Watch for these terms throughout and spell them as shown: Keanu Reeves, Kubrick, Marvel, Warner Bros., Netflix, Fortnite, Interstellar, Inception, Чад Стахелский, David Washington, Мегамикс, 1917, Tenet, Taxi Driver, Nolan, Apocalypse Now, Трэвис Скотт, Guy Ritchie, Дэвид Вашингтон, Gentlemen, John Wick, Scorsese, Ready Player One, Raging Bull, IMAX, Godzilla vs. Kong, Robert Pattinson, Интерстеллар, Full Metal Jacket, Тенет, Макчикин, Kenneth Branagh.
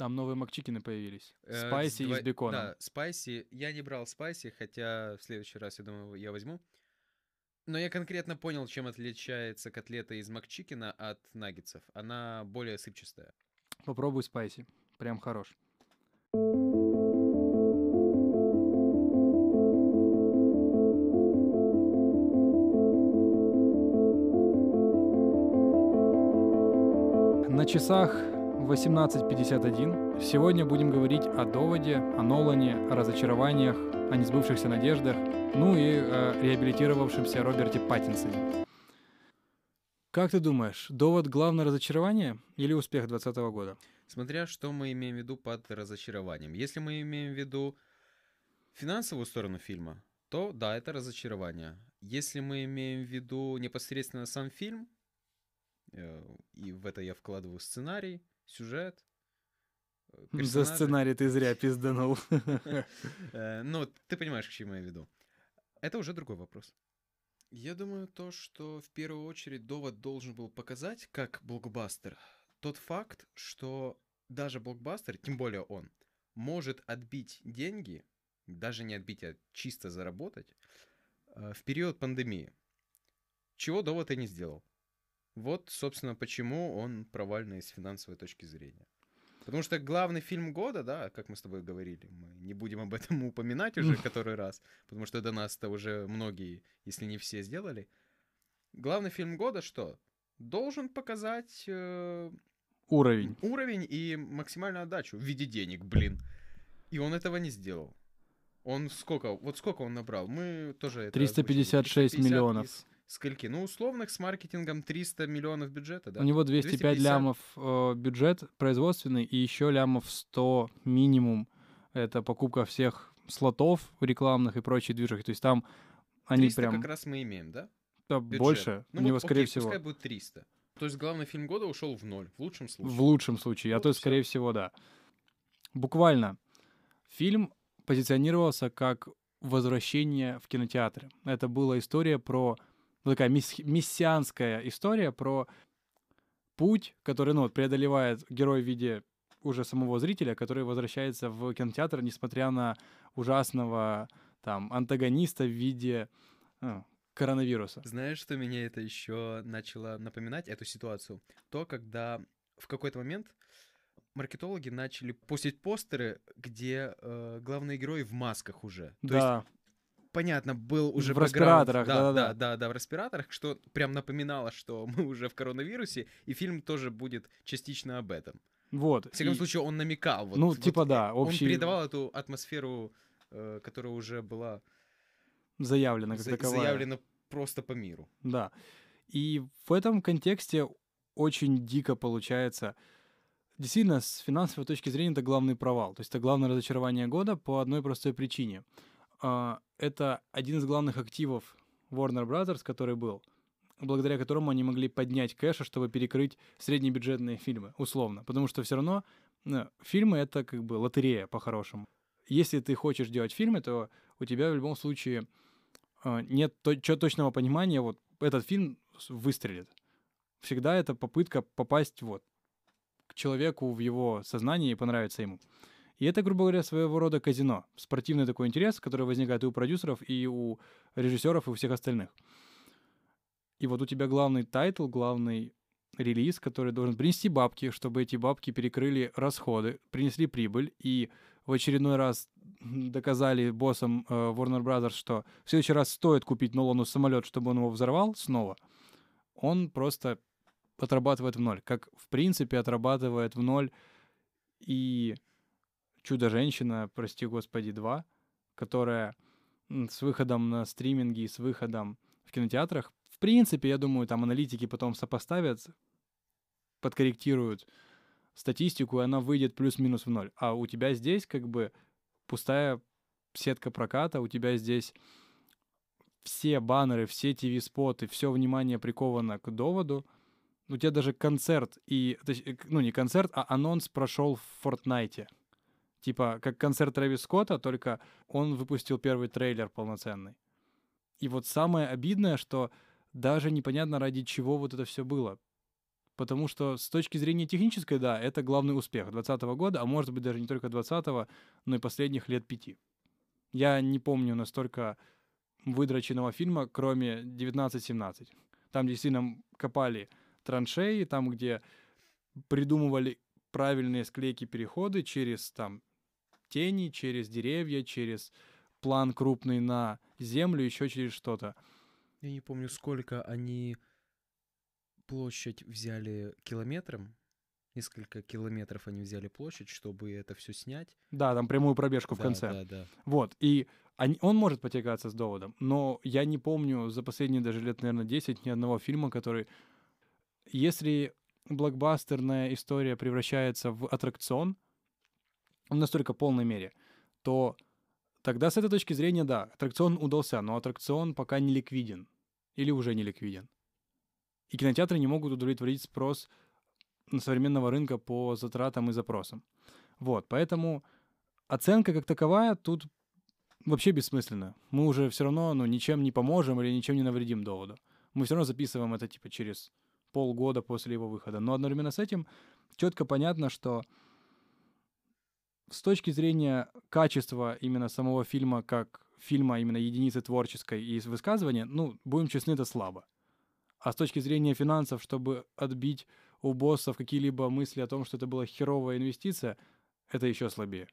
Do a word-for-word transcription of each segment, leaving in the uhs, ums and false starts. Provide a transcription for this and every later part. Там новые макчикины появились. Спайси и с беконом. Да, спайси. Я не брал спайси, хотя в следующий раз, я думаю, я возьму. Но я конкретно понял, чем отличается котлета из макчикина от наггетсов. Она более сыпчатая. Попробуй спайси. Прям хорош. На часах восемнадцать пятьдесят один. Сегодня будем говорить о доводе, о Нолане, о разочарованиях, о несбывшихся надеждах, ну и о реабилитировавшемся Роберте Паттинсоне. Как ты думаешь, довод — главное разочарование или успех двадцатого года? Смотря что мы имеем в виду под разочарованием. Если мы имеем в виду финансовую сторону фильма, то да, это разочарование. Если мы имеем в виду непосредственно сам фильм, и в это я вкладываю сценарий, сюжет, персонажи. За сценарий ты зря пизданул. Ну, ты понимаешь, к чему я веду. Это уже другой вопрос. Я думаю, то, что в первую очередь довод должен был показать, как блокбастер, тот факт, что даже блокбастер, тем более он, может отбить деньги, даже не отбить, а чисто заработать, в период пандемии, чего довод и не сделал. Вот, собственно, почему он провальный с финансовой точки зрения. Потому что главный фильм года, да, как мы с тобой говорили, мы не будем об этом упоминать уже который раз, потому что до нас-то уже многие, если не все, сделали. Главный фильм года что? Должен показать... Э, уровень. Уровень и максимальную отдачу в виде денег, блин. И он этого не сделал. Он сколько? Вот сколько он набрал? Мы тоже... Это триста пятьдесят шесть миллионов. Из... Скольки? Ну, условных, с маркетингом триста миллионов бюджета, да? У него двести пять лямов э, бюджет производственный, и еще лямов сто минимум. Это покупка всех слотов рекламных и прочих движок. То есть там они триста прям... триста как раз мы имеем, да? Да, бюджет. Больше. Ну, у него, вот, скорее окей, всего. Пускай будет триста. То есть главный фильм года ушел в ноль, в лучшем случае. В лучшем случае, ну, а то, все. Скорее всего, да. Буквально. Фильм позиционировался как возвращение в кинотеатры. Это была история про... Ну, такая мессианская история про путь, который, ну, преодолевает герой в виде уже самого зрителя, который возвращается в кинотеатр, несмотря на ужасного там антагониста в виде ну, коронавируса. Знаешь, что меня это еще начало напоминать, эту ситуацию? То, когда в какой-то момент маркетологи начали постить постеры, где э, главные герои в масках уже. То да. Есть, понятно, был уже... В респираторах, да, да, да. Да, да, в респираторах, что прям напоминало, что мы уже в коронавирусе, и фильм тоже будет частично об этом. Вот. В всяком и... случае, он намекал. Вот, ну, типа, вот, да. Общий... Он передавал эту атмосферу, э, которая уже была... Заявлена, как за- таковая. Заявлена просто по миру. Да. И в этом контексте очень дико получается... Действительно, с финансовой точки зрения, это главный провал. То есть это главное разочарование года по одной простой причине. Это один из главных активов Warner Bros., который был, благодаря которому они могли поднять кэша, чтобы перекрыть среднебюджетные фильмы, условно. Потому что все равно ну, фильмы — это как бы лотерея по-хорошему. Если ты хочешь делать фильмы, то у тебя в любом случае нет точного понимания, вот этот фильм выстрелит. Всегда это попытка попасть вот, к человеку в его сознание и понравиться ему. И это, грубо говоря, своего рода казино. Спортивный такой интерес, который возникает и у продюсеров, и у режиссеров, и у всех остальных. И вот у тебя главный тайтл, главный релиз, который должен принести бабки, чтобы эти бабки перекрыли расходы, принесли прибыль и в очередной раз доказали боссам э, Warner Bros., что в следующий раз стоит купить Нолану самолет, чтобы он его взорвал снова. Он просто отрабатывает в ноль. Как, в принципе, отрабатывает в ноль и... «Чудо-женщина», прости господи, два, которая с выходом на стриминге и с выходом в кинотеатрах, в принципе, я думаю, там аналитики потом сопоставят, подкорректируют статистику, и она выйдет плюс-минус в ноль. А у тебя здесь как бы пустая сетка проката, у тебя здесь все баннеры, все ТВ-споты, все внимание приковано к доводу. У тебя даже концерт, и, ну не концерт, а анонс прошел в Fortnite. Типа, как концерт Трэвиса Скотта, только он выпустил первый трейлер полноценный. И вот самое обидное, что даже непонятно, ради чего вот это все было. потому что с точки зрения технической, да, это главный успех двадцатого года, а может быть даже не только двадцатого, но и последних лет пяти. Я не помню настолько выдроченного фильма, кроме девятнадцать семнадцать. Там действительно копали траншеи, там, где придумывали правильные склейки переходы через там тени, через деревья, через план крупный на землю, еще через что-то. Я не помню, сколько они площадь взяли километром. Несколько километров они взяли площадь, чтобы это все снять. Да, там прямую пробежку да, в конце. Да, да. Вот, и они, он может потягаться с доводом, но я не помню за последние даже лет, наверное, десять ни одного фильма, который... Если блокбастерная история превращается в аттракцион в настолько полной мере, то тогда с этой точки зрения, да, аттракцион удался, но аттракцион пока не ликвиден. Или уже не ликвиден. И кинотеатры не могут удовлетворить спрос современного рынка по затратам и запросам. Вот, поэтому оценка как таковая тут вообще бессмысленна. Мы уже все равно ну, ничем не поможем или ничем не навредим доводу. Мы все равно записываем это типа через полгода после его выхода. Но одновременно с этим четко понятно, что с точки зрения качества именно самого фильма, как фильма именно единицы творческой и высказывания, ну, будем честны, это слабо. А с точки зрения финансов, чтобы отбить у боссов какие-либо мысли о том, что это была херовая инвестиция, это еще слабее.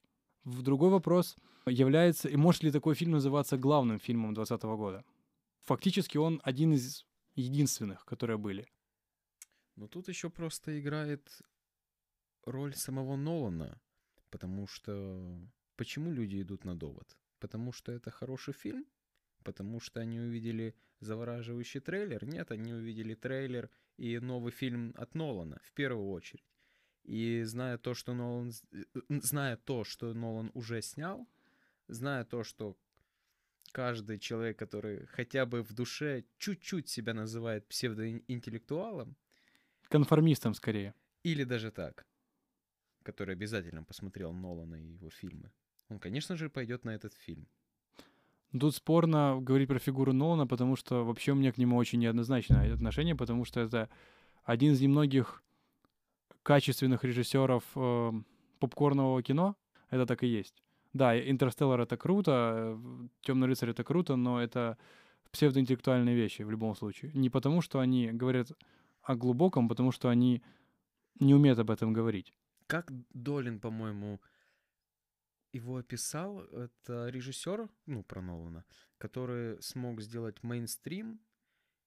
Другой вопрос является, и может ли такой фильм называться главным фильмом двадцатого года? Фактически он один из единственных, которые были. Но тут еще просто играет роль самого Нолана, потому что... Почему люди идут на довод? Потому что это хороший фильм? Потому что они увидели завораживающий трейлер? Нет, они увидели трейлер и новый фильм от Нолана, в первую очередь. И зная то, что Нолан, зная то, что Нолан уже снял, зная то, что каждый человек, который хотя бы в душе чуть-чуть себя называет псевдоинтеллектуалом... Конформистом, скорее. Или даже так, который обязательно посмотрел Нолана и его фильмы. Он, конечно же, пойдет на этот фильм. Тут спорно говорить про фигуру Нолана, потому что вообще у меня к нему очень неоднозначное отношение, потому что это один из немногих качественных режиссеров э, попкорнового кино. Это так и есть. Да, «Интерстеллар» — это круто, «Темный рыцарь» — это круто, но это псевдоинтеллектуальные вещи в любом случае. Не потому, что они говорят о глубоком, потому что они не умеют об этом говорить. Как Долин, по-моему, его описал, это режиссер, ну, про Нолана, который смог сделать мейнстрим,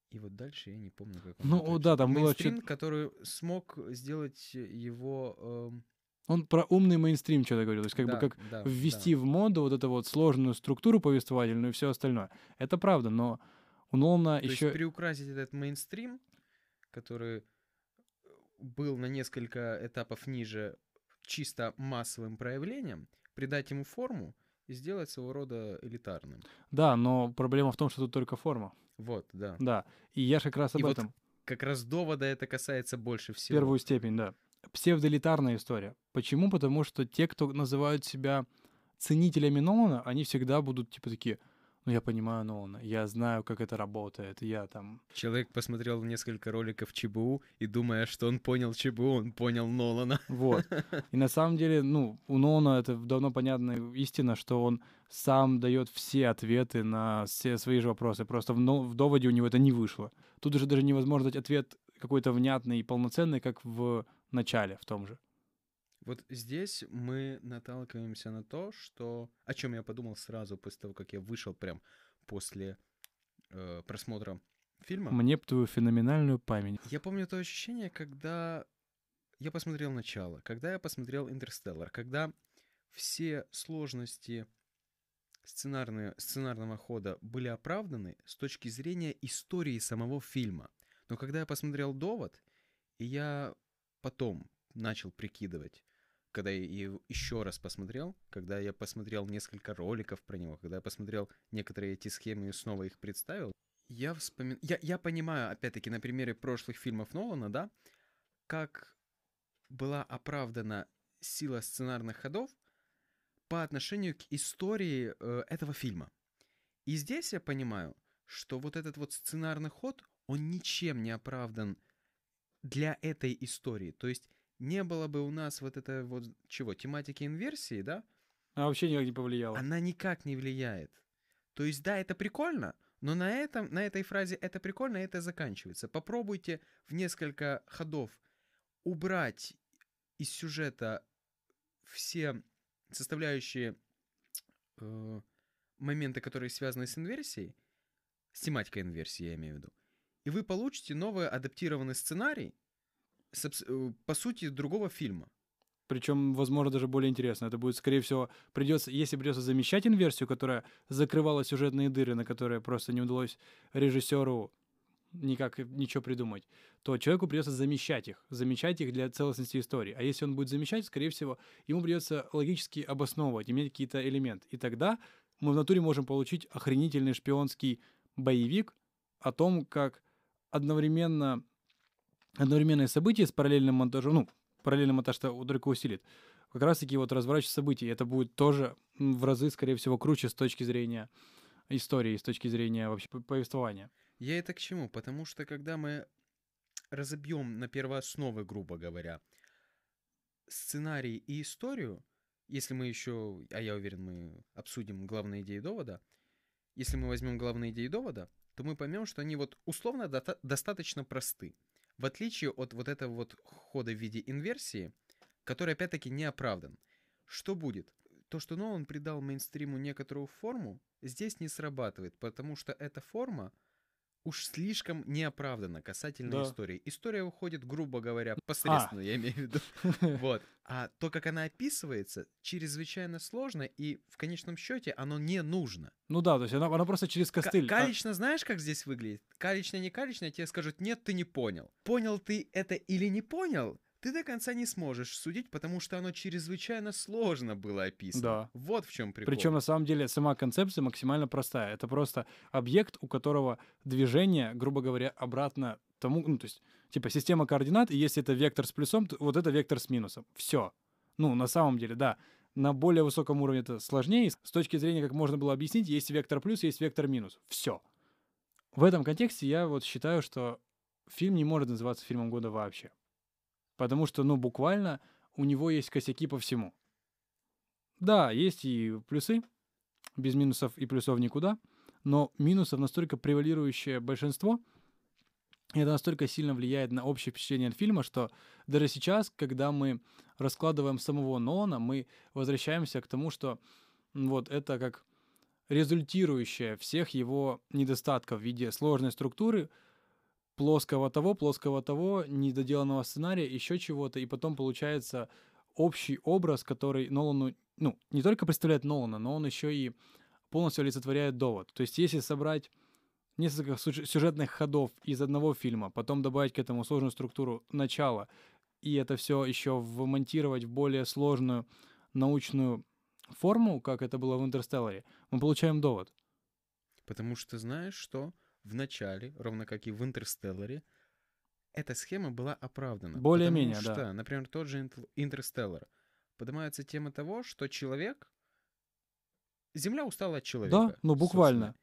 и вот дальше я не помню, как он... Ну, о, да, там мейнстрим, было... который смог сделать его... Эм... Он про умный мейнстрим что-то говорил, то есть как да, бы как да, ввести да. в моду вот эту вот сложную структуру повествовательную и все остальное. Это правда, но у Нолана еще... То есть приукрасить этот мейнстрим, который был на несколько этапов ниже чисто массовым проявлением, придать ему форму и сделать своего рода элитарным. Да, но проблема в том, что тут только форма. Вот, да. Да, и я же как раз об и этом. Вот как раз довода это касается больше всего. В первую степень, да. Псевдоэлитарная история. Почему? Потому что те, кто называют себя ценителями Нолана, они всегда будут типа такие... Ну, я понимаю Нолана, я знаю, как это работает, я там... Человек посмотрел несколько роликов ЧБУ и, думая, что он понял ЧБУ, он понял Нолана. Вот. И на самом деле, ну, у Нолана это давно понятная истина, что он сам дает все ответы на все свои же вопросы. Просто в, но... в доводе у него это не вышло. Тут уже даже невозможно дать ответ какой-то внятный и полноценный, как в начале, в том же. Вот здесь мы наталкиваемся на то, что... О чем я подумал сразу после того, как я вышел прям после э, просмотра фильма. Мне б твою феноменальную память. Я помню то ощущение, когда я посмотрел начало, когда я посмотрел «Интерстеллар», когда все сложности сценарные, сценарного хода были оправданы с точки зрения истории самого фильма. Но когда я посмотрел «Довод», и я потом начал прикидывать, когда я еще раз посмотрел, когда я посмотрел несколько роликов про него, когда я посмотрел некоторые эти схемы и снова их представил, я вспоминаю... Я, я понимаю, опять-таки, на примере прошлых фильмов Нолана, да, как была оправдана сила сценарных ходов по отношению к истории э, этого фильма. И здесь я понимаю, что вот этот вот сценарный ход, он ничем не оправдан для этой истории. То есть не было бы у нас вот это вот чего, тематики инверсии, да? Она вообще никак не повлияла. Она никак не влияет. То есть да, это прикольно, но на, этом, на этой фразе «это прикольно» это заканчивается. Попробуйте в несколько ходов убрать из сюжета все составляющие э, моменты, которые связаны с инверсией, с тематикой инверсии, я имею в виду, и вы получите новый адаптированный сценарий, по сути, другого фильма. Причем, возможно, даже более интересно. Это будет, скорее всего, придется, если придется замещать инверсию, которая закрывала сюжетные дыры, на которые просто не удалось режиссеру никак ничего придумать, то человеку придется замещать их, замещать их для целостности истории. А если он будет замещать, скорее всего, ему придется логически обосновывать, иметь какие-то элементы. И тогда мы в натуре можем получить охренительный шпионский боевик о том, как одновременно одновременные события с параллельным монтажом, ну, параллельный монтаж-то только усилит, как раз-таки вот разворачиваются события. Это будет тоже в разы, скорее всего, круче с точки зрения истории, с точки зрения вообще повествования. Я это к чему? Потому что когда мы разобьем на первоосновы, грубо говоря, сценарий и историю, если мы еще, а я уверен, мы обсудим главные идеи довода, если мы возьмем главные идеи довода, то мы поймем, что они вот условно до- достаточно просты. В отличие от вот этого вот хода в виде инверсии, который, опять-таки, не оправдан. Что будет? То, что Нолан придал мейнстриму некоторую форму, здесь не срабатывает, потому что эта форма уж слишком неоправдана касательно да. истории. История уходит, грубо говоря, посредственно, а. я имею в виду. Вот. А то, как она описывается, чрезвычайно сложно, и в конечном счете оно не нужно. Ну да, то есть она, она просто через костыль. К- калично а... знаешь, как здесь выглядит? Калично, не калично, тебе скажут, нет, ты не понял. Понял ты это или не понял, ты до конца не сможешь судить, потому что оно чрезвычайно сложно было описано. Да. Вот в чем прикол. Причем на самом деле сама концепция максимально простая. Это просто объект, у которого движение, грубо говоря, обратно тому, ну то есть типа система координат, и если это вектор с плюсом, то вот это вектор с минусом. Все. Ну, на самом деле, да. На более высоком уровне это сложнее. С точки зрения, как можно было объяснить, есть вектор плюс, есть вектор минус. Все. В этом контексте я вот считаю, что фильм не может называться фильмом года вообще. Потому что, ну, буквально у него есть косяки по всему. Да, есть и плюсы. Без минусов и плюсов никуда. Но минусов настолько превалирующее большинство, и это настолько сильно влияет на общее впечатление от фильма, что даже сейчас, когда мы раскладываем самого Нолана, мы возвращаемся к тому, что вот это как результирующее всех его недостатков в виде сложной структуры, плоского того, плоского того, недоделанного сценария, еще чего-то, и потом получается общий образ, который Нолану, ну, не только представляет Нолана, но он еще и полностью олицетворяет довод. То есть если собрать несколько сюжетных ходов из одного фильма, потом добавить к этому сложную структуру начала, и это все еще вмонтировать в более сложную научную форму, как это было в «Интерстелларе», мы получаем довод. Потому что знаешь, что в начале, ровно как и в «Интерстелларе», эта схема была оправдана. Более-менее, да. Потому что, например, тот же «Интерстеллар», поднимается тема того, что человек... Земля устала от человека. Да, ну буквально. Собственно.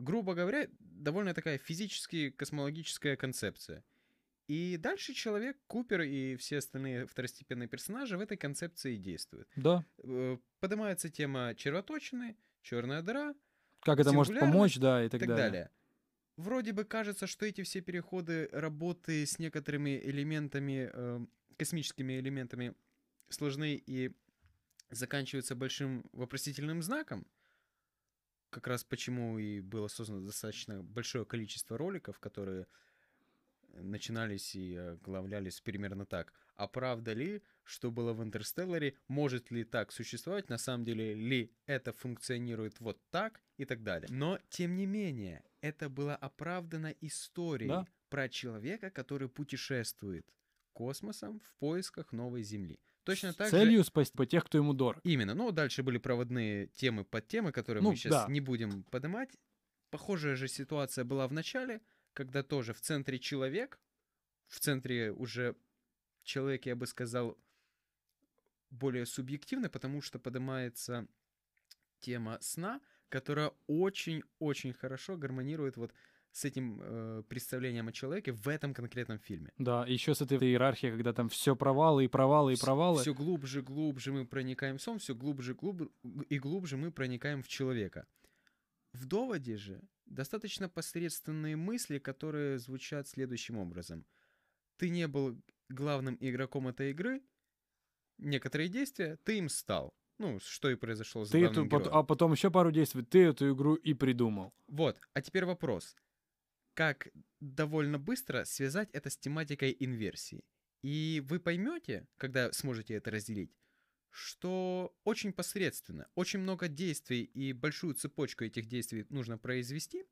Грубо говоря, довольно такая физически космологическая концепция. И дальше человек, Купер и все остальные второстепенные персонажи в этой концепции действуют. Да. Поднимается тема червоточины, черная дыра, как это может помочь, да, и так, так далее. далее. Вроде бы кажется, что эти все переходы работы с некоторыми элементами, э, космическими элементами сложны и заканчиваются большим вопросительным знаком. Как раз почему и было создано достаточно большое количество роликов, которые начинались и оглавлялись примерно так. А правда ли, что было в «Интерстелларе», может ли так существовать, на самом деле ли это функционирует вот так и так далее. Но, тем не менее, это было оправдано историей да? про человека, который путешествует космосом в поисках новой Земли. Точно так целью же... спасти тех, кто ему дорог. Именно. Ну, дальше были проводные темы, подтемы, которые ну, мы сейчас да. не будем поднимать. Похожая же ситуация была в начале, когда тоже в центре человек, в центре уже человек, я бы сказал, более субъективный, потому что поднимается тема сна, которая очень-очень хорошо гармонирует вот с этим э, представлением о человеке в этом конкретном фильме. Да, еще с этой иерархией, когда там все провалы и провалы и провалы. Все глубже, глубже мы проникаем в сон, все глубже, глубже и глубже мы проникаем в человека. В «Доводе» же достаточно посредственные мысли, которые звучат следующим образом. Ты не был главным игроком этой игры, некоторые действия, ты им стал. Ну, что и произошло с ты главным эту, героем. А потом еще пару действий, ты эту игру и придумал. Вот, а теперь вопрос. Как довольно быстро связать это с тематикой инверсии? И вы поймете, когда сможете это разделить, что очень посредственно, очень много действий и большую цепочку этих действий нужно произвести,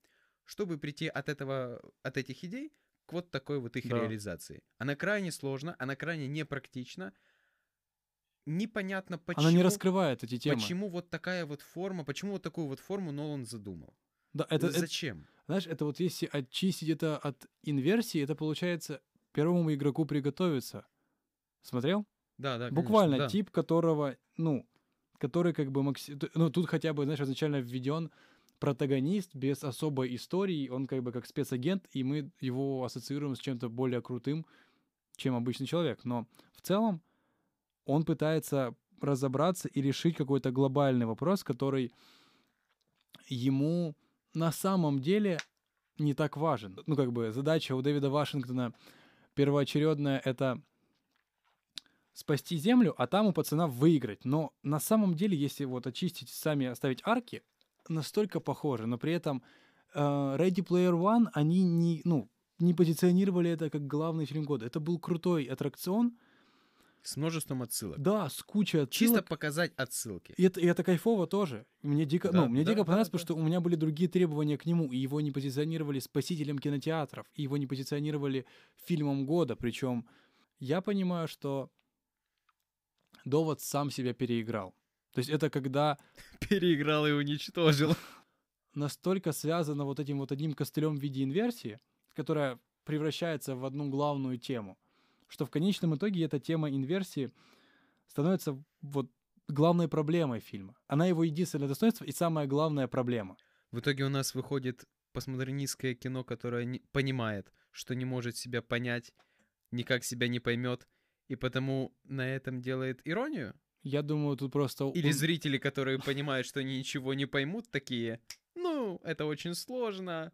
чтобы прийти от этого, от этих идей к вот такой вот их да. реализации. Она крайне сложна, она крайне непрактична. Непонятно, почему... Она не раскрывает эти темы. Почему вот такая вот форма, почему вот такую вот форму Нолан задумал? Да, это... Зачем? Это, знаешь, это вот если очистить это от инверсии, это получается первому игроку приготовиться. Смотрел? Да, да, конечно, буквально да. Тип, которого, ну, который как бы... Макси... Ну, тут хотя бы, знаешь, изначально введен протагонист без особой истории, он как бы как спецагент, и мы его ассоциируем с чем-то более крутым, чем обычный человек. Но в целом он пытается разобраться и решить какой-то глобальный вопрос, который ему на самом деле не так важен. Ну, как бы задача у Дэвида Вашингтона первоочередная — это спасти Землю, а там у пацана выиграть. Но на самом деле, если вот очистить, сами оставить арки, настолько похожи. Но при этом э, Ready Player One, они не, ну, не позиционировали это как главный фильм года. Это был крутой аттракцион, с множеством отсылок. Да, с кучей отсылок. Чисто показать отсылки. И это, и это кайфово тоже. Мне дико, да, ну, мне да, дико да, понравилось, да, потому да. что у меня были другие требования к нему, и его не позиционировали спасителем кинотеатров, и его не позиционировали фильмом года. Причем я понимаю, что «Довод» сам себя переиграл. То есть это когда... Переиграл и уничтожил. Настолько связано вот этим вот одним костылем в виде инверсии, которая превращается в одну главную тему, что в конечном итоге эта тема инверсии становится вот главной проблемой фильма. Она его единственное достоинство и самая главная проблема. В итоге у нас выходит постмодернистское кино, которое не, понимает, что не может себя понять, никак себя не поймет, и потому на этом делает иронию? Я думаю, тут просто... Или зрители, которые понимают, что они ничего не поймут, такие, ну, это очень сложно...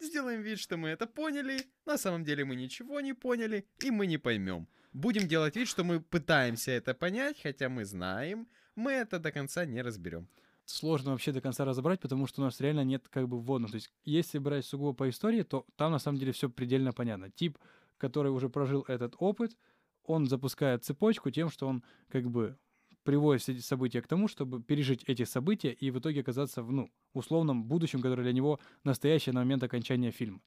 Сделаем вид, что мы это поняли, на самом деле мы ничего не поняли, и мы не поймем. Будем делать вид, что мы пытаемся это понять, хотя мы знаем, мы это до конца не разберем. Сложно вообще до конца разобрать, потому что у нас реально нет как бы вводных. То есть если брать сугубо по истории, то там на самом деле все предельно понятно. Тип, который уже прожил этот опыт, он запускает цепочку тем, что он как бы приводит эти события к тому, чтобы пережить эти события и в итоге оказаться в, ну, условном будущем, которое для него настоящее на момент окончания фильма.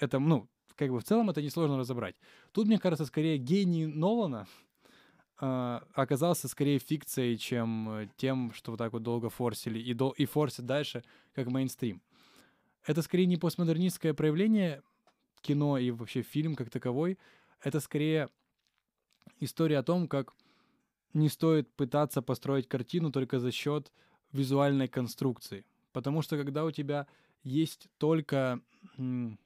Это, ну, как бы в целом это несложно разобрать. Тут, мне кажется, скорее гений Нолана э, оказался скорее фикцией, чем тем, что вот так вот долго форсили и, до, и форсят дальше, как мейнстрим. Это скорее не постмодернистское проявление кино и вообще фильм как таковой. Это скорее история о том, как не стоит пытаться построить картину только за счет визуальной конструкции. Потому что когда у тебя есть только м-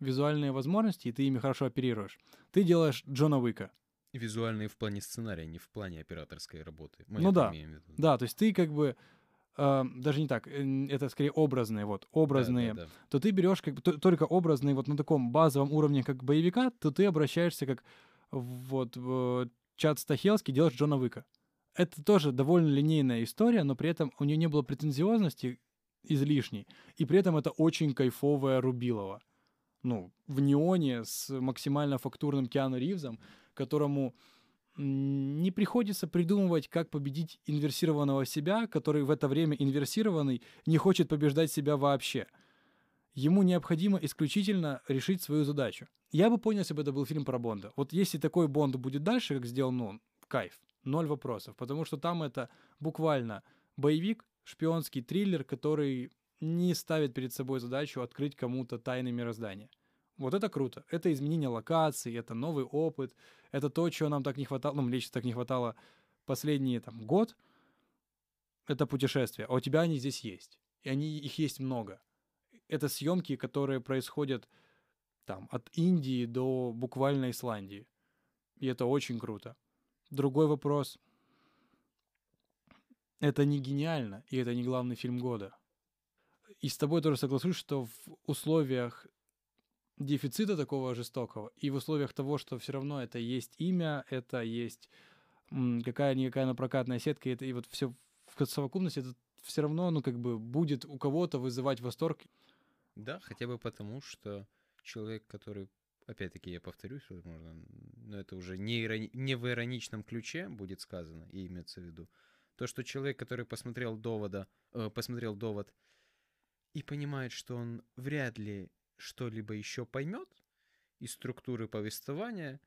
визуальные возможности, и ты ими хорошо оперируешь, ты делаешь Джона Уика. Визуальные в плане сценария, не в плане операторской работы. Мы ну да, да, то есть ты как бы, э, даже не так, э, это скорее образные, вот, образные. Да, да, да. То ты берешь как бы т- только образные, вот на таком базовом уровне, как боевика, то ты обращаешься как вот... Э, Чад Стахелский делает Джона Уика. Это тоже довольно линейная история, но при этом у нее не было претензиозности излишней, и при этом это очень кайфовая Рубилова. Ну, в неоне с максимально фактурным Киану Ривзом, которому не приходится придумывать, как победить инверсированного себя, который в это время инверсированный, не хочет побеждать себя вообще. Ему необходимо исключительно решить свою задачу. Я бы понял, если бы это был фильм про Бонда. Вот если такой Бонд будет дальше, как сделал Нолан, кайф, ноль вопросов. Потому что там это буквально боевик, шпионский триллер, который не ставит перед собой задачу открыть кому-то тайны мироздания. Вот это круто. Это изменение локаций, это новый опыт, это то, чего нам так не хватало, ну, мне так не хватало последний там, год. Это путешествия. А у тебя они здесь есть. И они, их есть много. это съемки, которые происходят там от Индии до буквально Исландии. И это очень круто. Другой вопрос. Это не гениально, и это не главный фильм года. И с тобой тоже соглашусь, что в условиях дефицита такого жестокого и в условиях того, что все равно это есть имя, это есть какая-никакая напрокатная сетка, и, это, и вот все в совокупности, это все равно, ну, как бы будет у кого-то вызывать восторг. Да, хотя бы потому, что человек, который, опять-таки, я повторюсь, возможно, но это уже не, ирони... не в ироничном ключе будет сказано и имеется в виду, то, что человек, который посмотрел, довода, э, посмотрел «Довод» и понимает, что он вряд ли что-либо еще поймет из структуры повествования,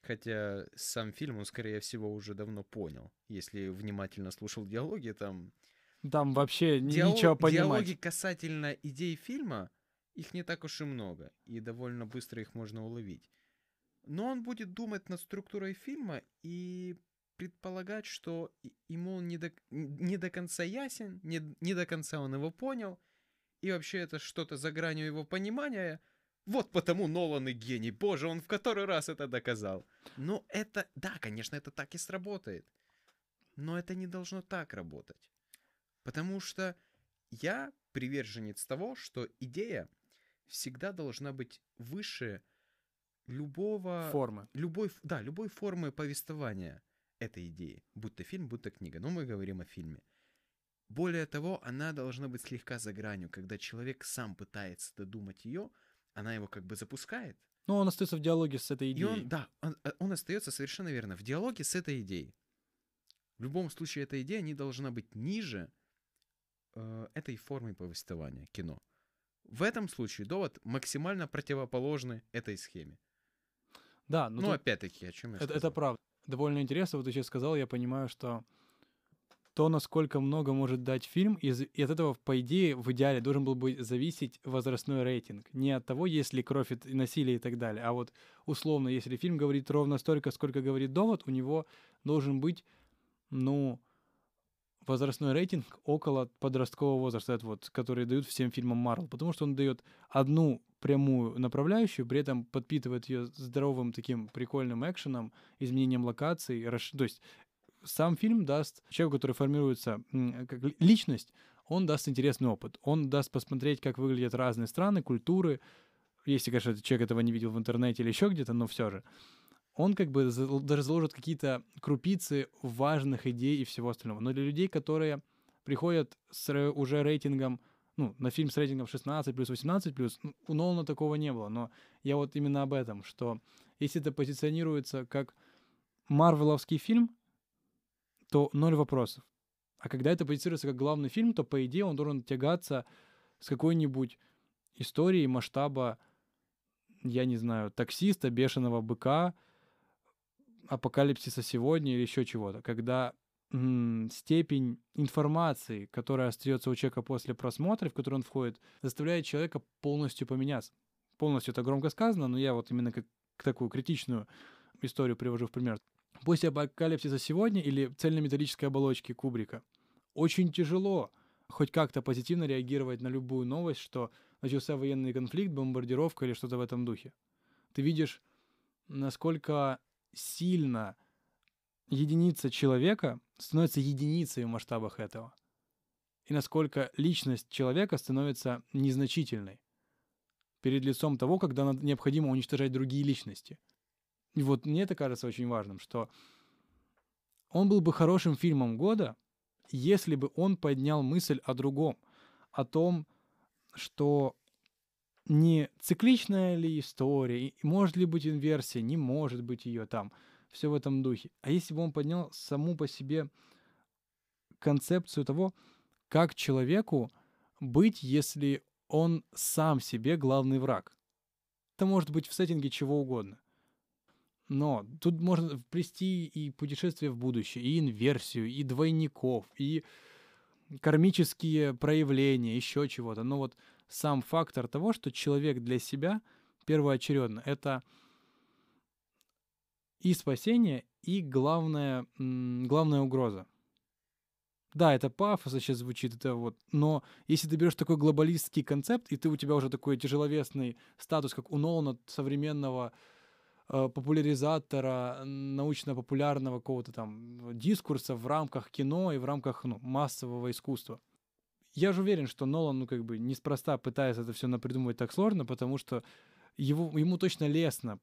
хотя сам фильм он, скорее всего, уже давно понял, если внимательно слушал диалоги, там... Там вообще Диалог, ничего понимать. Диалоги касательно идей фильма, их не так уж и много, и довольно быстро их можно уловить. Но он будет думать над структурой фильма и предполагать, что ему он не до, не до конца ясен, не, не до конца он его понял, и вообще это что-то за гранью его понимания. Вот потому Нолан и гений. Боже, он в который раз это доказал. Но это... Да, конечно, это так и сработает. Но это не должно так работать. Потому что я приверженец того, что идея всегда должна быть выше любого... Формы. Любой, да, любой формы повествования этой идеи. Будь то фильм, будь то книга. Но мы говорим о фильме. Более того, она должна быть слегка за гранью, когда человек сам пытается додумать ее, она его как бы запускает. Но он остается в диалоге с этой идеей. И он, да, он, он остается совершенно верно в диалоге с этой идеей. В любом случае, эта идея не должна быть ниже э, этой формы повествования кино. В этом случае «Довод» максимально противоположны этой схеме. Да, но ну, тут... опять-таки, о чем я это, сказал. Это правда. Довольно интересно, вот ты сейчас сказал, я понимаю, что то, насколько много может дать фильм, и от этого, по идее, в идеале должен был бы зависеть возрастной рейтинг. Не от того, есть ли кровь и насилие и так далее, а вот условно, если фильм говорит ровно столько, сколько говорит «Довод», у него должен быть, ну, возрастной рейтинг около подросткового возраста, этот вот, который дают всем фильмам Marvel, потому что он дает одну прямую направляющую, при этом подпитывает ее здоровым таким прикольным экшеном, изменением локаций, расш... то есть сам фильм даст человеку, который формируется как личность, он даст интересный опыт. Он даст посмотреть, как выглядят разные страны, культуры. Если, конечно, человек этого не видел в интернете или еще где-то, но все же. Он как бы даже заложит какие-то крупицы важных идей и всего остального. Но для людей, которые приходят с уже рейтингом, ну, на фильм с рейтингом шестнадцать плюс, восемнадцать плюс, у Нолана такого не было. Но я вот именно об этом, что если это позиционируется как марвеловский фильм, то ноль вопросов. А когда это позиционируется как главный фильм, то, по идее, он должен тягаться с какой-нибудь историей масштаба, я не знаю, таксиста, бешеного быка, апокалипсиса сегодня или еще чего-то. Когда м- степень информации, которая остается у человека после просмотра, в который он входит, заставляет человека полностью поменяться. Полностью это громко сказано, но я вот именно как такую критичную историю привожу в пример. После «Апокалипсиса сегодня» или «Цельнометаллической оболочки» Кубрика очень тяжело хоть как-то позитивно реагировать на любую новость, что начался военный конфликт, бомбардировка или что-то в этом духе. Ты видишь, насколько сильно единица человека становится единицей в масштабах этого, и насколько личность человека становится незначительной перед лицом того, когда необходимо уничтожать другие личности. И вот мне это кажется очень важным, что он был бы хорошим фильмом года, если бы он поднял мысль о другом, о том, что не цикличная ли история, может ли быть инверсия, не может быть ее там, все в этом духе. А если бы он поднял саму по себе концепцию того, как человеку быть, если он сам себе главный враг. Это может быть в сеттинге чего угодно. Но тут можно вплести и путешествие в будущее, и инверсию, и двойников, и кармические проявления, еще чего-то. Но вот сам фактор того, что человек для себя первоочередно — это и спасение, и главная, главная угроза. Да, это пафосно сейчас звучит, это вот, но если ты берешь такой глобалистский концепт, и ты у тебя уже такой тяжеловесный статус, как у Нолана, современного э, популяризатора, научно-популярного какого-то там дискурса в рамках кино и в рамках ну, массового искусства. Я же уверен, что Нолан, ну, как бы, неспроста пытается это все напридумывать так сложно, потому что его, ему точно лестно,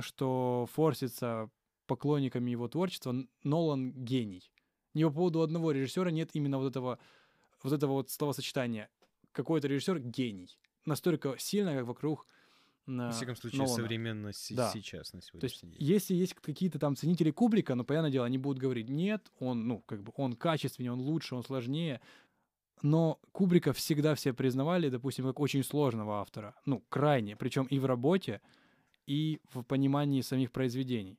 что форсится поклонниками его творчества. Нолан — гений. Ни по поводу одного режиссера нет именно вот этого вот этого вот словосочетания. Какой-то режиссер — гений. Настолько сильно, как вокруг Нолана. Во всяком случае, современно с- да. сейчас, на сегодняшний день. Если есть какие-то там ценители Кубрика, ну, понятное дело, они будут говорить, нет, он, ну, как бы, он качественнее, он лучше, он сложнее. Но Кубрика всегда все признавали, допустим, как очень сложного автора. Ну, крайне. Причем и в работе, и в понимании самих произведений.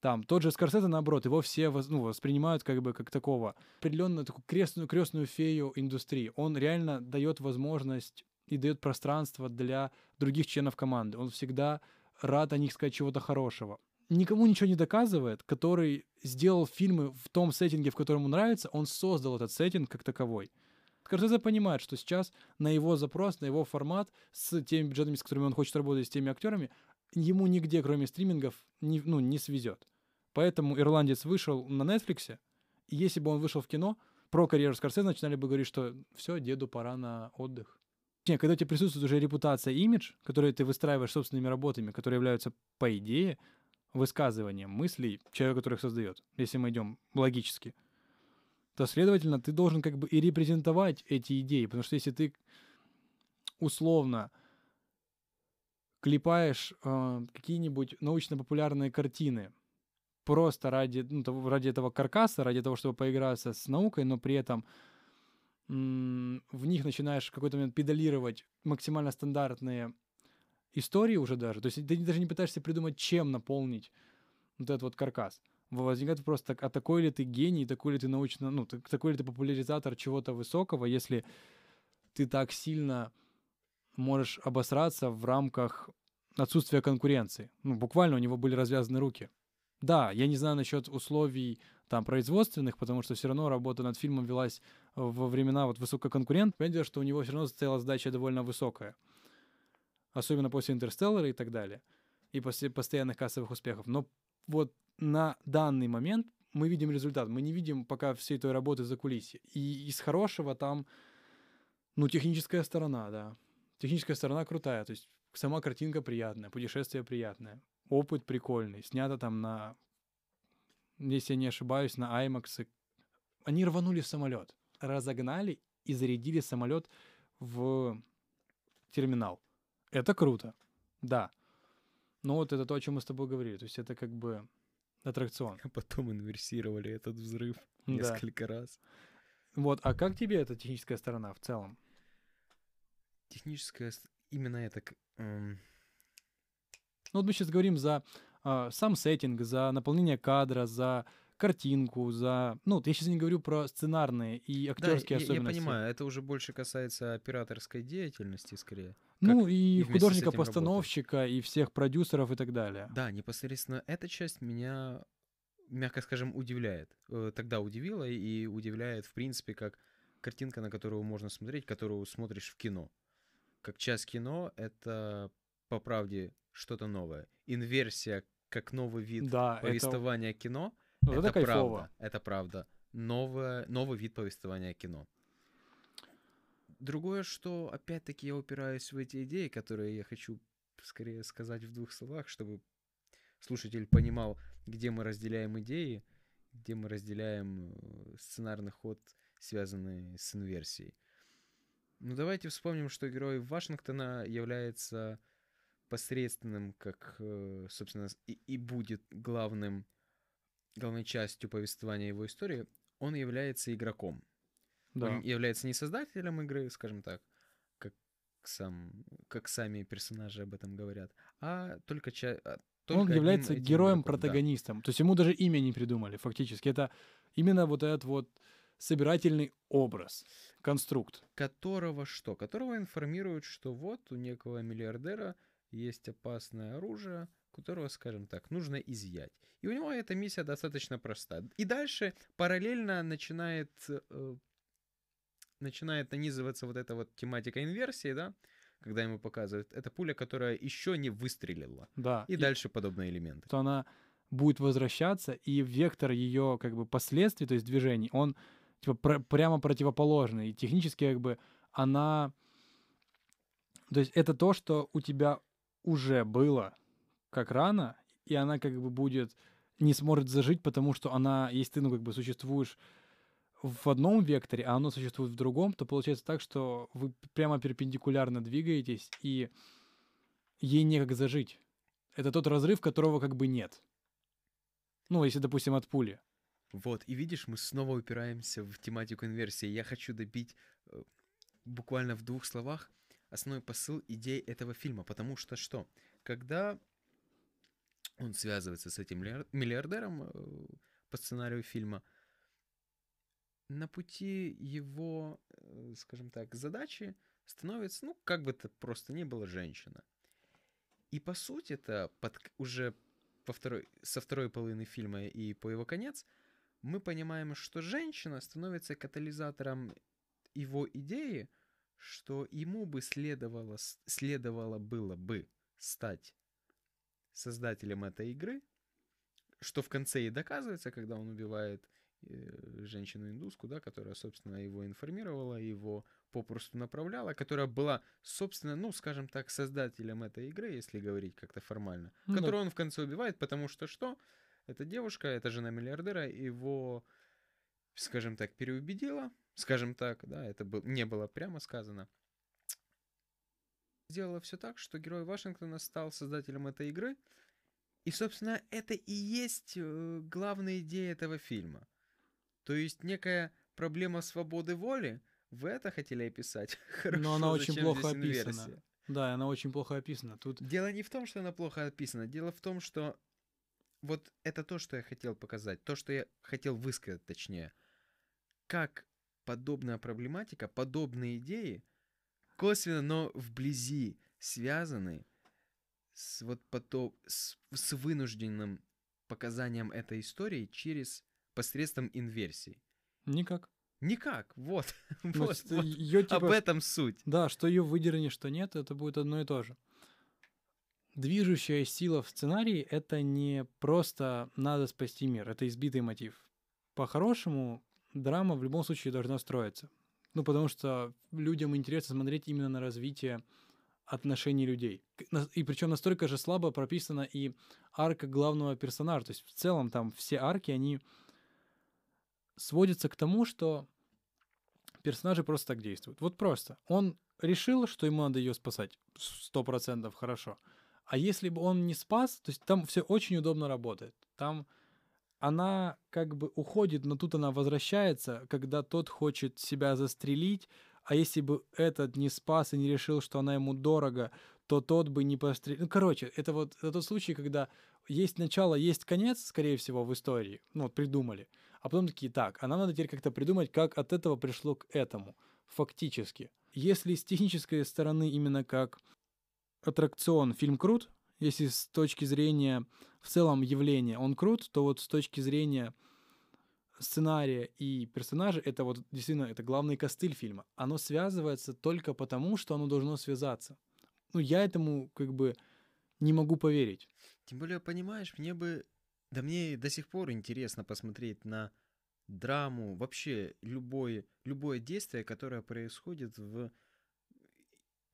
Там тот же Скорсезе, наоборот, его все воз, ну, воспринимают как бы как такого определенную такую крестную, крестную фею индустрии. Он реально дает возможность и дает пространство для других членов команды. Он всегда рад о них сказать чего-то хорошего. Никому ничего не доказывает, который сделал фильмы в том сеттинге, в котором ему нравится, он создал этот сеттинг как таковой. Скорсезе понимает, что сейчас на его запрос, на его формат, с теми бюджетами, с которыми он хочет работать, с теми актерами, ему нигде, кроме стримингов, не, ну, не свезет. Поэтому «Ирландец» вышел на Netflix, и если бы он вышел в кино, про карьеру Скорсезе начинали бы говорить, что все, деду пора на отдых. Когда у тебя присутствует уже репутация и имидж, которые ты выстраиваешь собственными работами, которые являются, по идее, высказыванием мыслей человека, который их создает, если мы идем логически, то, следовательно, ты должен как бы и репрезентовать эти идеи, потому что если ты условно клепаешь э, какие-нибудь научно-популярные картины просто ради, ну, того, ради этого каркаса, ради того, чтобы поиграться с наукой, но при этом м- в них начинаешь в какой-то момент педалировать максимально стандартные истории уже даже, то есть ты даже не пытаешься придумать, чем наполнить вот этот вот каркас. Возникает вопрос, так, а такой ли ты гений, такой ли ты научно, ну, так, такой ли ты популяризатор чего-то высокого, если ты так сильно можешь обосраться в рамках отсутствия конкуренции. Ну, буквально у него были развязаны руки. Да, я не знаю насчет условий там производственных, потому что все равно работа над фильмом велась во времена вот высококонкурентных. Понятно, что у него все равно стояла задача довольно высокая. Особенно после «Интерстеллара» и так далее, и после постоянных кассовых успехов. Но вот на данный момент мы видим результат. Мы не видим пока всей той работы за кулисами. И из хорошего там, ну, техническая сторона, да. Техническая сторона крутая, то есть сама картинка приятная, путешествие приятное, опыт прикольный. Снято там на, если я не ошибаюсь, на IMAX. Они рванули в самолет, разогнали и зарядили самолет в терминал. Это круто, да. Но вот это то, о чем мы с тобой говорили. То есть это как бы аттракцион. А потом инверсировали этот взрыв да. несколько раз. Вот, а как тебе эта техническая сторона в целом? Техническая... Именно это... Эм... Ну вот мы сейчас говорим за э, сам сеттинг, за наполнение кадра, за картинку, за... Ну, вот я сейчас не говорю про сценарные и актерские да, особенности. Да, я, я понимаю, это уже больше касается операторской деятельности скорее. Ну и художника-постановщика, работает. И всех продюсеров и так далее. Да, непосредственно эта часть меня, мягко скажем, удивляет. Тогда удивила и удивляет, в принципе, как картинка, на которую можно смотреть, которую смотришь в кино. Как часть кино — это, по правде, что-то новое. Инверсия как новый вид да, повествования это... кино вот — это, это правда. Это правда. Новое, новый вид повествования кино. Другое, что, опять-таки, я упираюсь в эти идеи, которые я хочу скорее сказать в двух словах, чтобы слушатель понимал, где мы разделяем идеи, где мы разделяем сценарный ход, связанный с инверсией. Ну, давайте вспомним, что герой Вашингтона является посредственным, как, собственно, и, и будет главным, главной частью повествования его истории. Он является игроком. Да. Он является не создателем игры, скажем так, как, сам, как сами персонажи об этом говорят, а только... Ча- а только он является героем-протагонистом. Да. То есть ему даже имя не придумали, фактически. Это именно вот этот вот собирательный образ, конструкт. Которого что? Которого информируют, что вот у некого миллиардера есть опасное оружие, которого, скажем так, нужно изъять. И у него эта миссия достаточно проста. И дальше параллельно начинает, э, начинает нанизываться вот эта вот тематика инверсии, да, когда ему показывают, это пуля, которая еще не выстрелила. Да. И, и дальше подобные элементы. То она будет возвращаться, и вектор ее как бы последствий, то есть движений, он типа пр- прямо противоположный. И технически как бы она... То есть это то, что у тебя уже было как рано, и она как бы будет... не сможет зажить, потому что она... Если ты, ну, как бы существуешь в одном векторе, а оно существует в другом, то получается так, что вы прямо перпендикулярно двигаетесь, и ей некак зажить. Это тот разрыв, которого как бы нет. Ну, если, допустим, от пули. Вот, и видишь, мы снова упираемся в тематику инверсии. Я хочу добить буквально в двух словах основной посыл идей этого фильма, потому что что? Когда он связывается с этим миллиардером по сценарию фильма, на пути его, скажем так, задачи становится, ну, как бы то просто ни было, женщина. И по сути это уже по второй, со второй половины фильма и по его конец мы понимаем, что женщина становится катализатором его идеи, что ему бы следовало, следовало было бы стать создателем этой игры, что в конце и доказывается, когда он убивает женщину-индуску, да, которая, собственно, его информировала, его попросту направляла, которая была, собственно, ну, скажем так, создателем этой игры, если говорить как-то формально, ну, которую да. он в конце убивает, потому что что? Эта девушка, эта жена миллиардера, его, скажем так, переубедила, скажем так, да, это был, не было прямо сказано. Сделала все так, что герой Вашингтона стал создателем этой игры, и, собственно, это и есть главная идея этого фильма. То есть некая проблема свободы воли, вы это хотели описать? Хорошо, но она очень плохо описана. Да, она очень плохо описана. Тут... Дело не в том, что она плохо описана, дело в том, что вот это то, что я хотел показать, то, что я хотел высказать, точнее. Как подобная проблематика, подобные идеи косвенно, но вблизи связаны с, вот потом, с, с вынужденным показанием этой истории через... посредством инверсии. Никак. Никак, вот. вот, вот. Её, типа, об этом суть. Да, что ее выдернешь, что нет, это будет одно и то же. Движущая сила в сценарии — это не просто «надо спасти мир», это избитый мотив. По-хорошему, драма в любом случае должна строиться. Ну, потому что людям интересно смотреть именно на развитие отношений людей. И причем настолько же слабо прописана и арка главного персонажа. То есть в целом там все арки, они... сводится к тому, что персонажи просто так действуют. Вот просто. Он решил, что ему надо ее спасать. Сто процентов хорошо. А если бы он не спас, то есть там все очень удобно работает. Там она как бы уходит, но тут она возвращается, когда тот хочет себя застрелить. А если бы этот не спас и не решил, что она ему дорого, то тот бы не пострелил. Ну, короче, это вот это тот случай, когда есть начало, есть конец, скорее всего, в истории. Ну, вот придумали. А потом такие, так, а нам надо теперь как-то придумать, как от этого пришло к этому, фактически. Если с технической стороны именно как аттракцион фильм крут, если с точки зрения в целом явления он крут, то вот с точки зрения сценария и персонажей, это вот действительно это главный костыль фильма. Оно связывается только потому, что оно должно связаться. Ну, я этому как бы не могу поверить. Тем более, понимаешь, мне бы... Да мне до сих пор интересно посмотреть на драму, вообще любое, любое действие, которое происходит в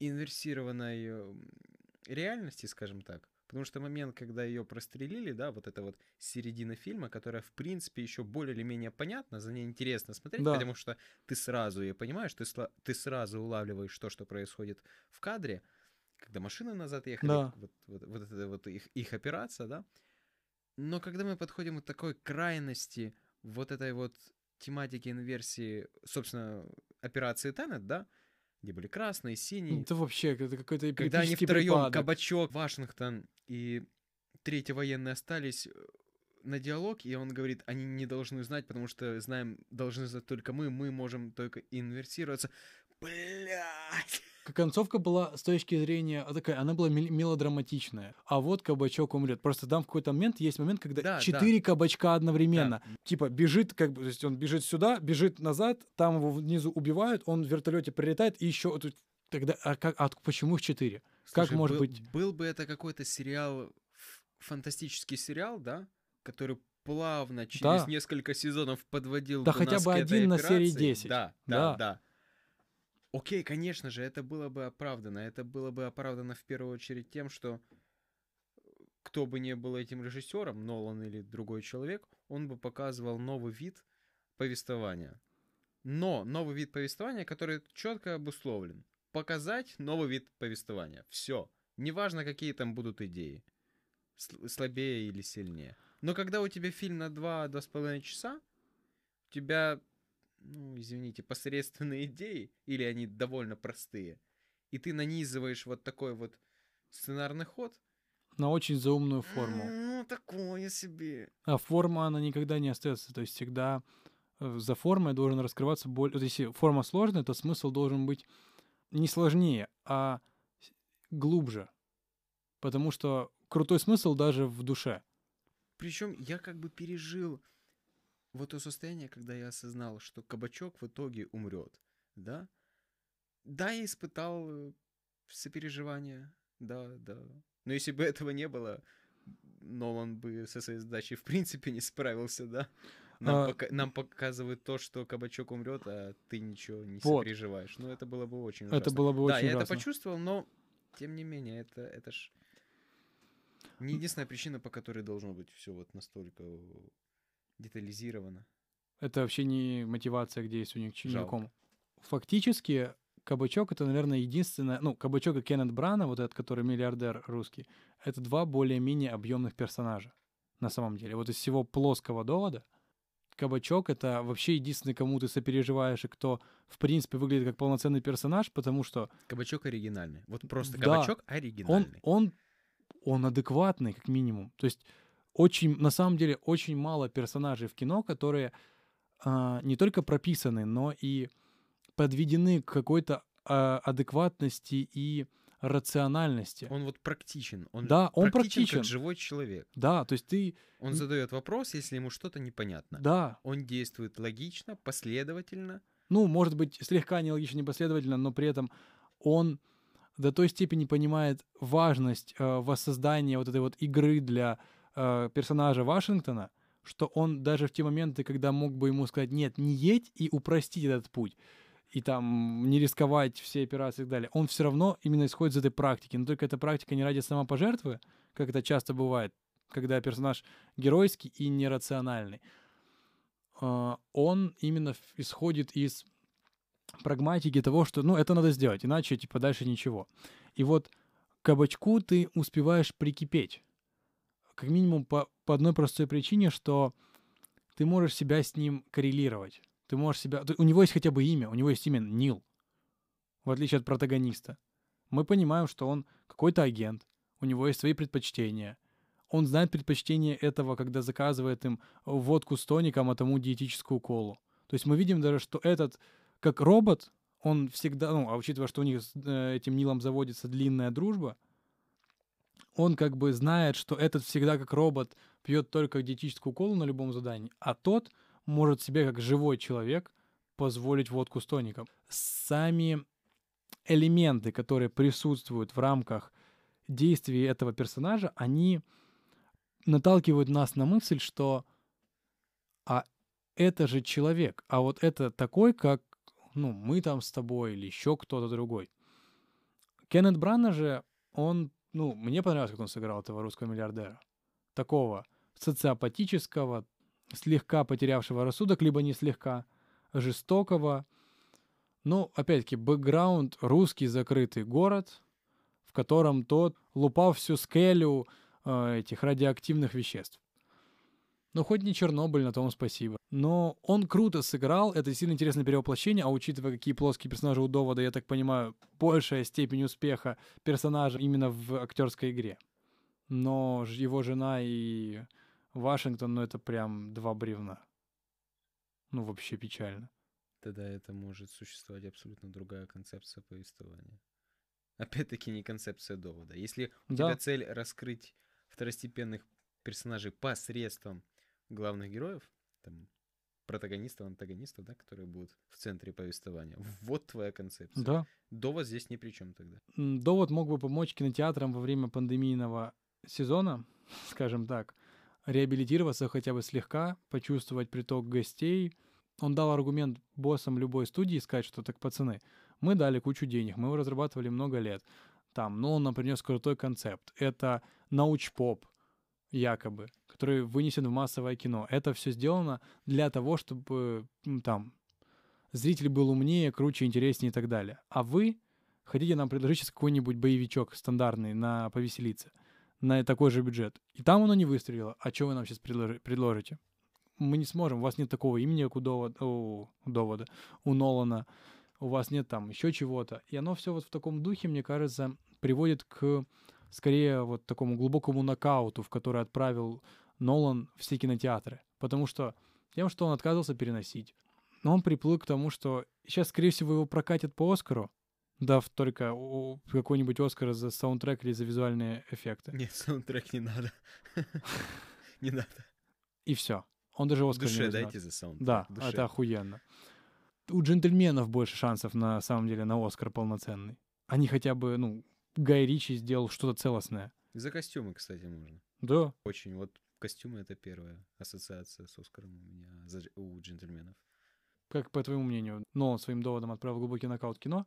инверсированной реальности, скажем так. Потому что момент, когда ее прострелили, да, вот это вот середина фильма, которая, в принципе, еще более или менее понятна, за ней интересно смотреть, да. Потому что ты сразу ее понимаешь, ты, ты сразу улавливаешь то, что происходит в кадре, когда машины назад ехали, да. вот, вот, вот это вот их, их операция, да. Но когда мы подходим к такой крайности вот этой вот тематики инверсии, собственно, операции Тенет, да, где были красные, синие. Это вообще это какой-то эпический когда они втроем, припадок. Кабачок, Вашингтон и третий военный остались на диалог, и он говорит, они не должны знать, потому что знаем, должны знать только мы, мы можем только инверсироваться. Блядь! концовка была с точки зрения... такая, она была мелодраматичная. А вот кабачок умрет. Просто там в какой-то момент есть момент, когда да, четыре да. кабачка одновременно. Да. Типа бежит, как бы, то есть он бежит сюда, бежит назад, там его внизу убивают, он в вертолете прилетает, и еще... Тогда, а, как, а почему их четыре? Слушай, как может был, быть... Был бы это какой-то сериал, фантастический сериал, да? Который... плавно через да. несколько сезонов подводил да бы хотя нас бы один на серии десять. Да, да, да, да. Окей, конечно же, это было бы оправдано. Это было бы оправдано в первую очередь тем, что кто бы ни был этим режиссером, Нолан или другой человек, он бы показывал новый вид повествования. Но новый вид повествования, который четко обусловлен. Показать новый вид повествования. Все. Неважно, какие там будут идеи. Слабее или сильнее. Но когда у тебя фильм на два-два с половиной часа, у тебя, ну, извините, посредственные идеи, или они довольно простые, и ты нанизываешь вот такой вот сценарный ход. На очень заумную форму. Ну, такое себе. А форма, она никогда не остается. То есть всегда за формой должен раскрываться более... Если форма сложная, то смысл должен быть не сложнее, а глубже. Потому что крутой смысл даже в душе. Причем я как бы пережил вот то состояние, когда я осознал, что кабачок в итоге умрет, да? Да, я испытал сопереживание, да, да. Но если бы этого не было, Нолан бы со своей задачей в принципе не справился, да? Нам, а... пока... Нам показывают то, что кабачок умрет, а ты ничего не вот. сопереживаешь. Ну, это было бы очень ужасно. Это было бы очень Да, я ужасно. это почувствовал, но тем не менее, это, это ж... Не единственная причина, по которой должно быть все вот настолько детализировано. Это вообще не мотивация к действию никому. Фактически, кабачок — это, наверное, единственное... Ну, кабачок и Кеннет Брана, вот этот, который миллиардер русский, это два более-менее объемных персонажа на самом деле. Вот из всего плоского довода кабачок — это вообще единственный, кому ты сопереживаешь, и кто, в принципе, выглядит как полноценный персонаж, потому что... Кабачок оригинальный. Вот просто да, кабачок оригинальный. Он... он он адекватный, как минимум. То есть очень, на самом деле очень мало персонажей в кино, которые э, не только прописаны, но и подведены к какой-то э, адекватности и рациональности. Он вот практичен. Он да, практичен, он практичен. Как живой человек. Да, то есть ты... Он задает вопрос, если ему что-то непонятно. Да. Он действует логично, последовательно. Ну, может быть, слегка нелогично, непоследовательно, но при этом он... до той степени понимает важность э, воссоздания вот этой вот игры для э, персонажа Вашингтона, что он даже в те моменты, когда мог бы ему сказать «нет, не едь» и упростить этот путь, и там не рисковать все операции и так далее, он все равно именно исходит из этой практики. Но только эта практика не ради самопожертвы, как это часто бывает, когда персонаж геройский и нерациональный. Э, он именно исходит из... прагматики того, что, ну, это надо сделать, иначе, типа, дальше ничего. И вот к кабачку ты успеваешь прикипеть. Как минимум по, по одной простой причине, что ты можешь себя с ним коррелировать. Ты можешь себя... У него есть хотя бы имя, у него есть имя Нил, в отличие от протагониста. Мы понимаем, что он какой-то агент, у него есть свои предпочтения. Он знает предпочтения этого, когда заказывает им водку с тоником, а тому диетическую колу. То есть мы видим даже, что этот... Как робот, он всегда, ну, а учитывая, что у них с э, этим Нилом заводится длинная дружба, он как бы знает, что этот всегда как робот пьет только диетическую колу на любом задании, а тот может себе как живой человек позволить водку с тоником. Сами элементы, которые присутствуют в рамках действий этого персонажа, они наталкивают нас на мысль, что а это же человек, а вот это такой, как ну, мы там с тобой или еще кто-то другой. Кеннет Брана же, он, ну, мне понравилось, как он сыграл этого русского миллиардера. Такого социопатического, слегка потерявшего рассудок, либо не слегка, жестокого. Ну, опять-таки, бэкграунд, русский закрытый город, в котором тот лупал всю скелю э, этих радиоактивных веществ. Ну, хоть не Чернобыль, на том спасибо. Но он круто сыграл, это сильно интересное перевоплощение, а учитывая, какие плоские персонажи у Довода, я так понимаю, большая степень успеха персонажа именно в актерской игре. Но его жена и Вашингтон, ну, это прям два бревна. Ну, вообще печально. Тогда это может существовать абсолютно другая концепция повествования. Опять-таки не концепция довода. Если у да. тебя цель раскрыть второстепенных персонажей посредством главных героев, там, протагонистов, антагонистов, да, которые будут в центре повествования. Вот твоя концепция. Да. Довод здесь ни при чем тогда. Довод мог бы помочь кинотеатрам во время пандемийного сезона, скажем так, реабилитироваться хотя бы слегка, почувствовать приток гостей. Он дал аргумент боссам любой студии сказать, что так, пацаны, мы дали кучу денег, мы его разрабатывали много лет. Там, но он нам принес крутой концепт. Это научпоп, якобы, который вынесен в массовое кино. Это все сделано для того, чтобы там зритель был умнее, круче, интереснее и так далее. А вы хотите нам предложить сейчас какой-нибудь боевичок стандартный на повеселиться, на такой же бюджет. И там оно не выстрелило. А что вы нам сейчас предложите? Мы не сможем. У вас нет такого имени, как у Довода, у, Довода, у Нолана. У вас нет там еще чего-то. И оно все вот в таком духе, мне кажется, приводит к скорее вот такому глубокому нокауту, в который отправил Нолан все кинотеатры. Потому что тем, что он отказывался переносить, он приплыл к тому, что сейчас, скорее всего, его прокатят по Оскару, дав только какой-нибудь Оскар за саундтрек или за визуальные эффекты. Нет, саундтрек не надо. Не надо. И все. Он даже Оскар не возьмет. Душе дайте за саундтрек. Да, это охуенно. У «Джентльменов» больше шансов, на самом деле, на «Оскар» полноценный. Они хотя бы, ну, Гай Ричи сделал что-то целостное. За костюмы, кстати, можно. Да. Очень. Вот костюмы — это первая ассоциация с «Оскаром» у меня у «Джентльменов». Как, по твоему мнению, Нолан своим доводом отправил глубокий нокаут кино?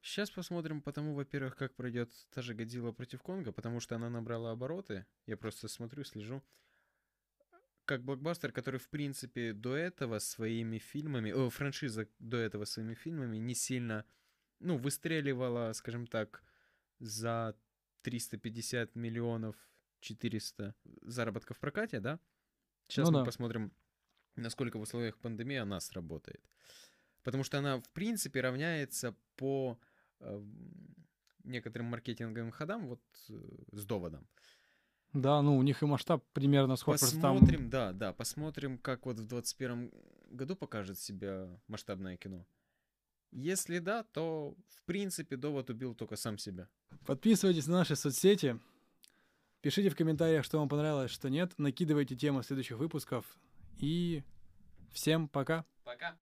Сейчас посмотрим потому, во-первых, как пройдет та же «Годзилла против Конга», потому что она набрала обороты. Я просто смотрю, слежу. Как блокбастер, который, в принципе, до этого своими фильмами... О, франшиза до этого своими фильмами не сильно, ну, выстреливала, скажем так, за триста пятьдесят миллионов, четыреста заработков в прокате, да? Сейчас ну, мы да. посмотрим, насколько в условиях пандемии она сработает. Потому что она, в принципе, равняется по э, некоторым маркетинговым ходам вот э, с доводом. Да, ну у них и масштаб примерно схож. Посмотрим, там... да, да, посмотрим, как вот в двадцать первом году покажет себя масштабное кино. Если да, то в принципе довод убил только сам себя. Подписывайтесь на наши соцсети, пишите в комментариях, что вам понравилось, что нет, накидывайте темы следующих выпусков и всем пока. Пока.